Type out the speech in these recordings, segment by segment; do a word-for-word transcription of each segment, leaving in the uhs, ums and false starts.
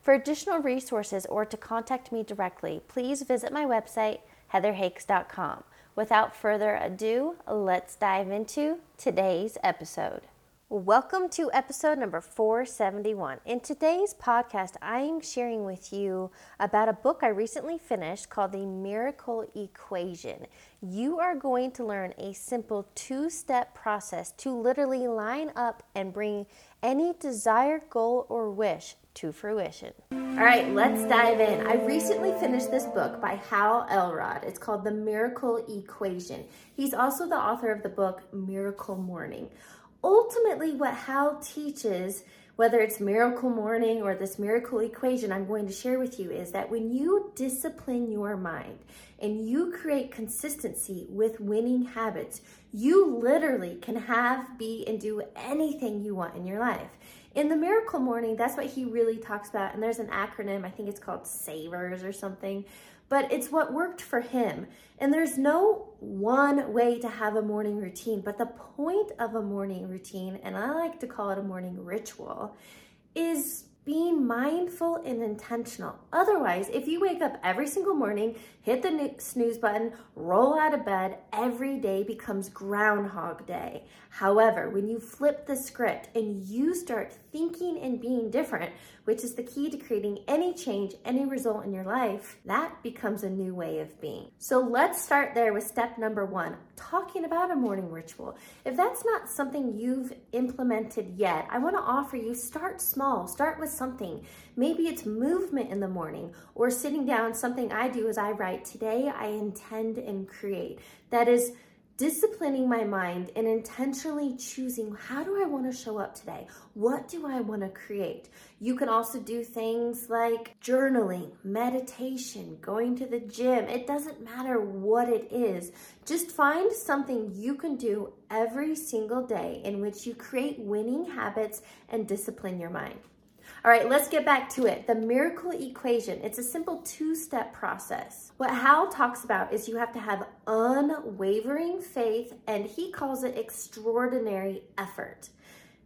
For additional resources or to contact me directly, please visit my website, heather hakes dot com. Without further ado, let's dive into today's episode. Welcome to episode number four seventy-one. In today's podcast, I am sharing with you about a book I recently finished called The Miracle Equation. You are going to learn a simple two-step process to literally line up and bring any desired goal or wish to fruition. All right, let's dive in. I recently finished this book by Hal Elrod. It's called The Miracle Equation. He's also the author of the book Miracle Morning. Ultimately, what Hal teaches, whether it's Miracle Morning or this Miracle Equation I'm going to share with you, is that when you discipline your mind and you create consistency with winning habits, you literally can have, be, and do anything you want in your life. In the Miracle Morning, that's what he really talks about, and there's an acronym, I think it's called SAVERS or something, but it's what worked for him. And there's no one way to have a morning routine, but the point of a morning routine, and I like to call it a morning ritual, is being mindful and intentional. Otherwise, if you wake up every single morning, hit the snooze button, roll out of bed, every day becomes Groundhog Day. However, when you flip the script and you start thinking and being different, which is the key to creating any change, any result in your life, that becomes a new way of being. So let's start there with step number one, talking about a morning ritual. If that's not something you've implemented yet, I want to offer you, start small, start with something. Maybe it's movement in the morning or sitting down. Something I do is I write, today I intend and create. That is disciplining my mind and intentionally choosing, how do I want to show up today? What do I want to create? You can also do things like journaling, meditation, going to the gym. It doesn't matter what it is. Just find something you can do every single day in which you create winning habits and discipline your mind. All right, let's get back to it. The Miracle Equation. It's a simple two-step process. What Hal talks about is you have to have unwavering faith, and he calls it extraordinary effort.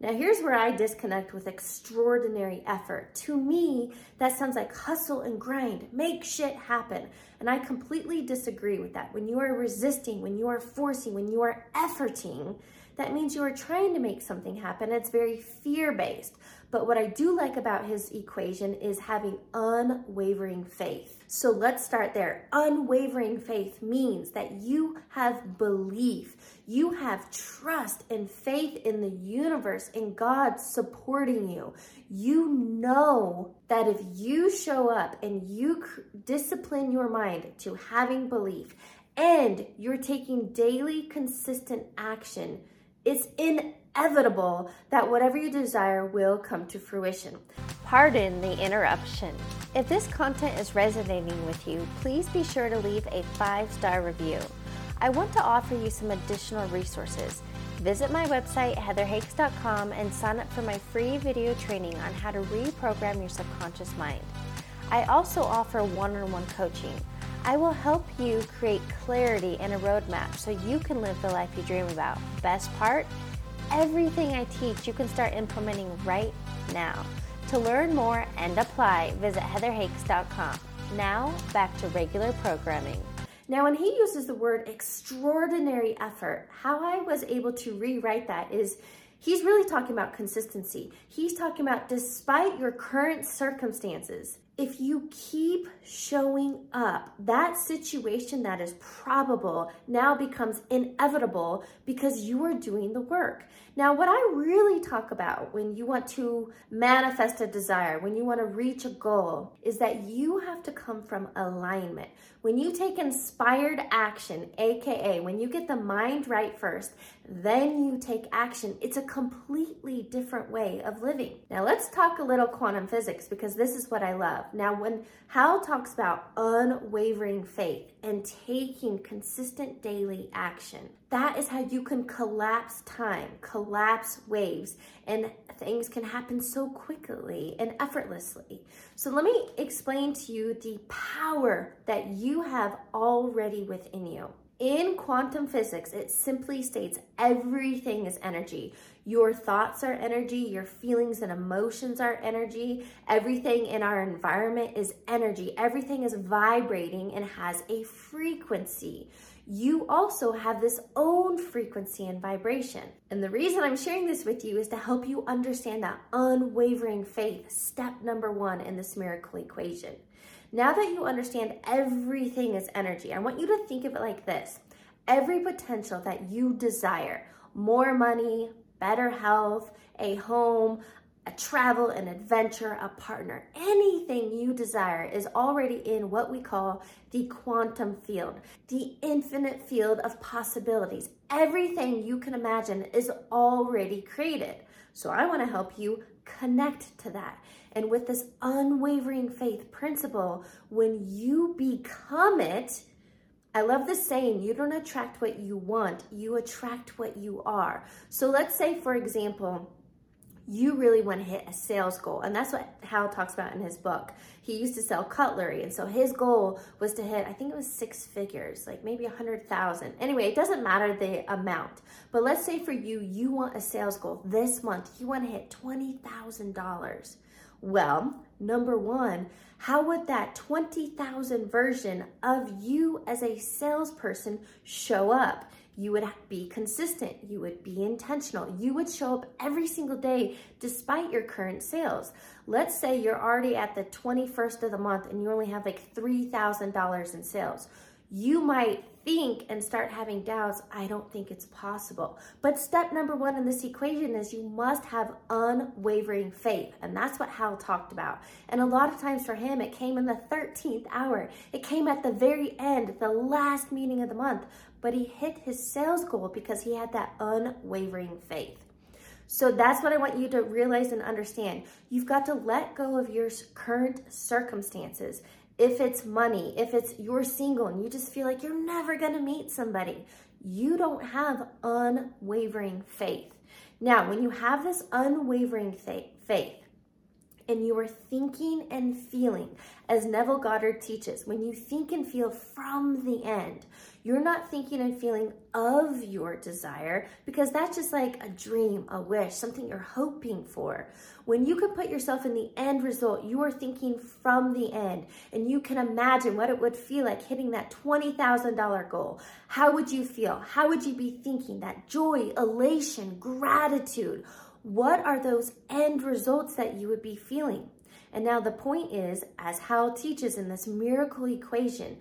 Now, here's where I disconnect with extraordinary effort. To me, that sounds like hustle and grind, make shit happen. And I completely disagree with that. When you are resisting, when you are forcing, when you are efforting, that means you are trying to make something happen. It's very fear-based. But what I do like about his equation is having unwavering faith. So let's start there. Unwavering faith means that you have belief. You have trust and faith in the universe and God supporting you. You know that if you show up and you discipline your mind to having belief and you're taking daily consistent action, it's inevitable that whatever you desire will come to fruition. Pardon the interruption. If this content is resonating with you, please be sure to leave a five-star review. I want to offer you some additional resources. Visit my website, heather hakes dot com, and sign up for my free video training on how to reprogram your subconscious mind. I also offer one-on-one coaching. I will help you create clarity and a roadmap so you can live the life you dream about. Best part, everything I teach you can start implementing right now. To learn more and apply, visit heather hakes dot com. Now, back to regular programming. Now, when he uses the word extraordinary effort, how I was able to rewrite that is, he's really talking about consistency. He's talking about, despite your current circumstances, if you keep showing up, that situation that is probable now becomes inevitable because you are doing the work. Now, what I really talk about when you want to manifest a desire, when you want to reach a goal, is that you have to come from alignment. When you take inspired action, A K A when you get the mind right first, then you take action, it's a completely different way of living. Now, let's talk a little quantum physics because this is what I love. stuff. Now, when Hal talks about unwavering faith and taking consistent daily action, that is how you can collapse time, collapse waves, and things can happen so quickly and effortlessly. So let me explain to you the power that you have already within you. In quantum physics, it simply states everything is energy. Your thoughts are energy, your feelings and emotions are energy, everything in our environment is energy, everything is vibrating and has a frequency. You also have this own frequency and vibration. And the reason I'm sharing this with you is to help you understand that unwavering faith, step number one in this miracle equation. Now that you understand everything is energy, I want you to think of it like this. Every potential that you desire, more money, better health, a home, a travel, an adventure, a partner, anything you desire is already in what we call the quantum field, the infinite field of possibilities. Everything you can imagine is already created. So I want to help you connect to that. And with this unwavering faith principle, when you become it, I love this saying, you don't attract what you want, you attract what you are. So let's say, for example, you really want to hit a sales goal. And that's what Hal talks about in his book. He used to sell cutlery. And so his goal was to hit, I think it was six figures, like maybe a hundred thousand. Anyway, it doesn't matter the amount, but let's say for you, you want a sales goal this month. You want to hit twenty thousand dollars. Well, number one, how would that twenty thousand version of you as a salesperson show up? You would be consistent, you would be intentional, you would show up every single day despite your current sales. Let's say you're already at the twenty-first of the month and you only have like three thousand dollars in sales. You might think and start having doubts, I don't think it's possible. But step number one in this equation is you must have unwavering faith. And that's what Hal talked about. And a lot of times for him, it came in the thirteenth hour. It came at the very end, the last meeting of the month. But he hit his sales goal because he had that unwavering faith. So that's what I want you to realize and understand. You've got to let go of your current circumstances. If it's money, if it's you're single and you just feel like you're never gonna meet somebody, you don't have unwavering faith. Now, when you have this unwavering faith and you are thinking and feeling, as Neville Goddard teaches, when you think and feel from the end, you're not thinking and feeling of your desire because that's just like a dream, a wish, something you're hoping for. When you can put yourself in the end result, you are thinking from the end and you can imagine what it would feel like hitting that twenty thousand dollars goal. How would you feel? How would you be thinking? That joy, elation, gratitude. What are those end results that you would be feeling? And now the point is, as Hal teaches in this miracle equation,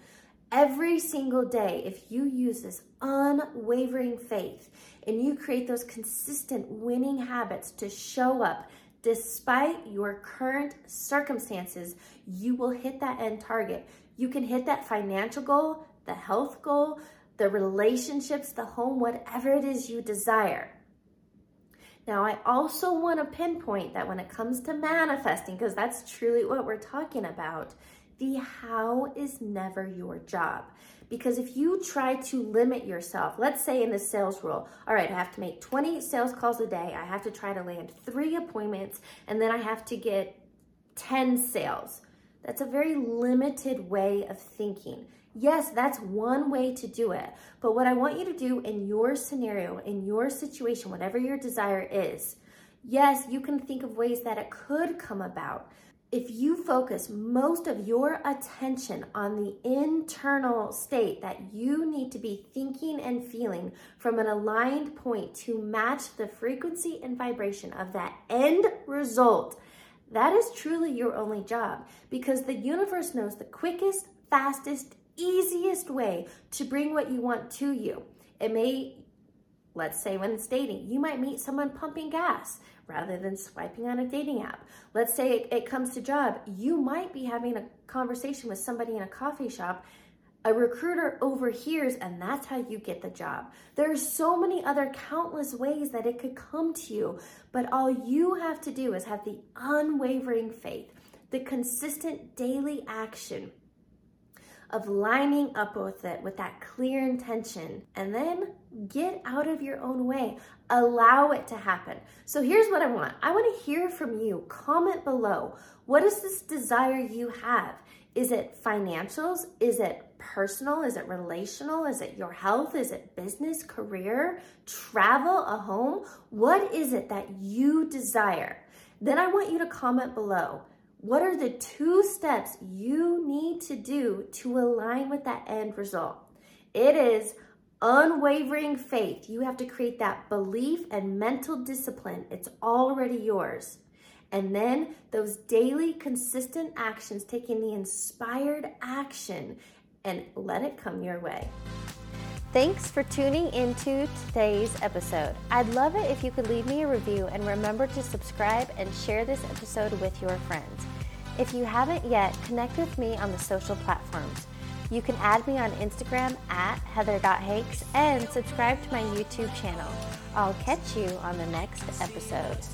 every single day, if you use this unwavering faith and you create those consistent winning habits to show up despite your current circumstances, you will hit that end target. You can hit that financial goal, the health goal, the relationships, the home, whatever it is you desire. Now, I also want to pinpoint that when it comes to manifesting, because that's truly what we're talking about, the how is never your job. Because if you try to limit yourself, let's say in the sales role, all right, I have to make twenty sales calls a day. I have to try to land three appointments, and then I have to get ten sales. That's a very limited way of thinking. Yes, that's one way to do it. But what I want you to do in your scenario, in your situation, whatever your desire is, yes, you can think of ways that it could come about. If you focus most of your attention on the internal state that you need to be thinking and feeling from an aligned point to match the frequency and vibration of that end result, that is truly your only job, because the universe knows the quickest, fastest, easiest way to bring what you want to you. It may, let's say when it's dating, you might meet someone pumping gas rather than swiping on a dating app. Let's say it, it comes to job, you might be having a conversation with somebody in a coffee shop, a recruiter overhears, and that's how you get the job. There are so many other countless ways that it could come to you, but all you have to do is have the unwavering faith, the consistent daily action of lining up with it with that clear intention, and then get out of your own way. Allow it to happen. So here's what I want. I want to hear from you. Comment below. What is this desire you have? Is it financials? Is it personal? Is it relational? Is it your health? Is it business, career, travel, a home? What is it that you desire? Then I want you to comment below. What are the two steps you need to do to align with that end result? It is unwavering faith. You have to create that belief and mental discipline. It's already yours. And then those daily consistent actions, taking the inspired action and let it come your way. Thanks for tuning into today's episode. I'd love it if you could leave me a review and remember to subscribe and share this episode with your friends. If you haven't yet, connect with me on the social platforms. You can add me on Instagram at heather dot hakes and subscribe to my YouTube channel. I'll catch you on the next episode.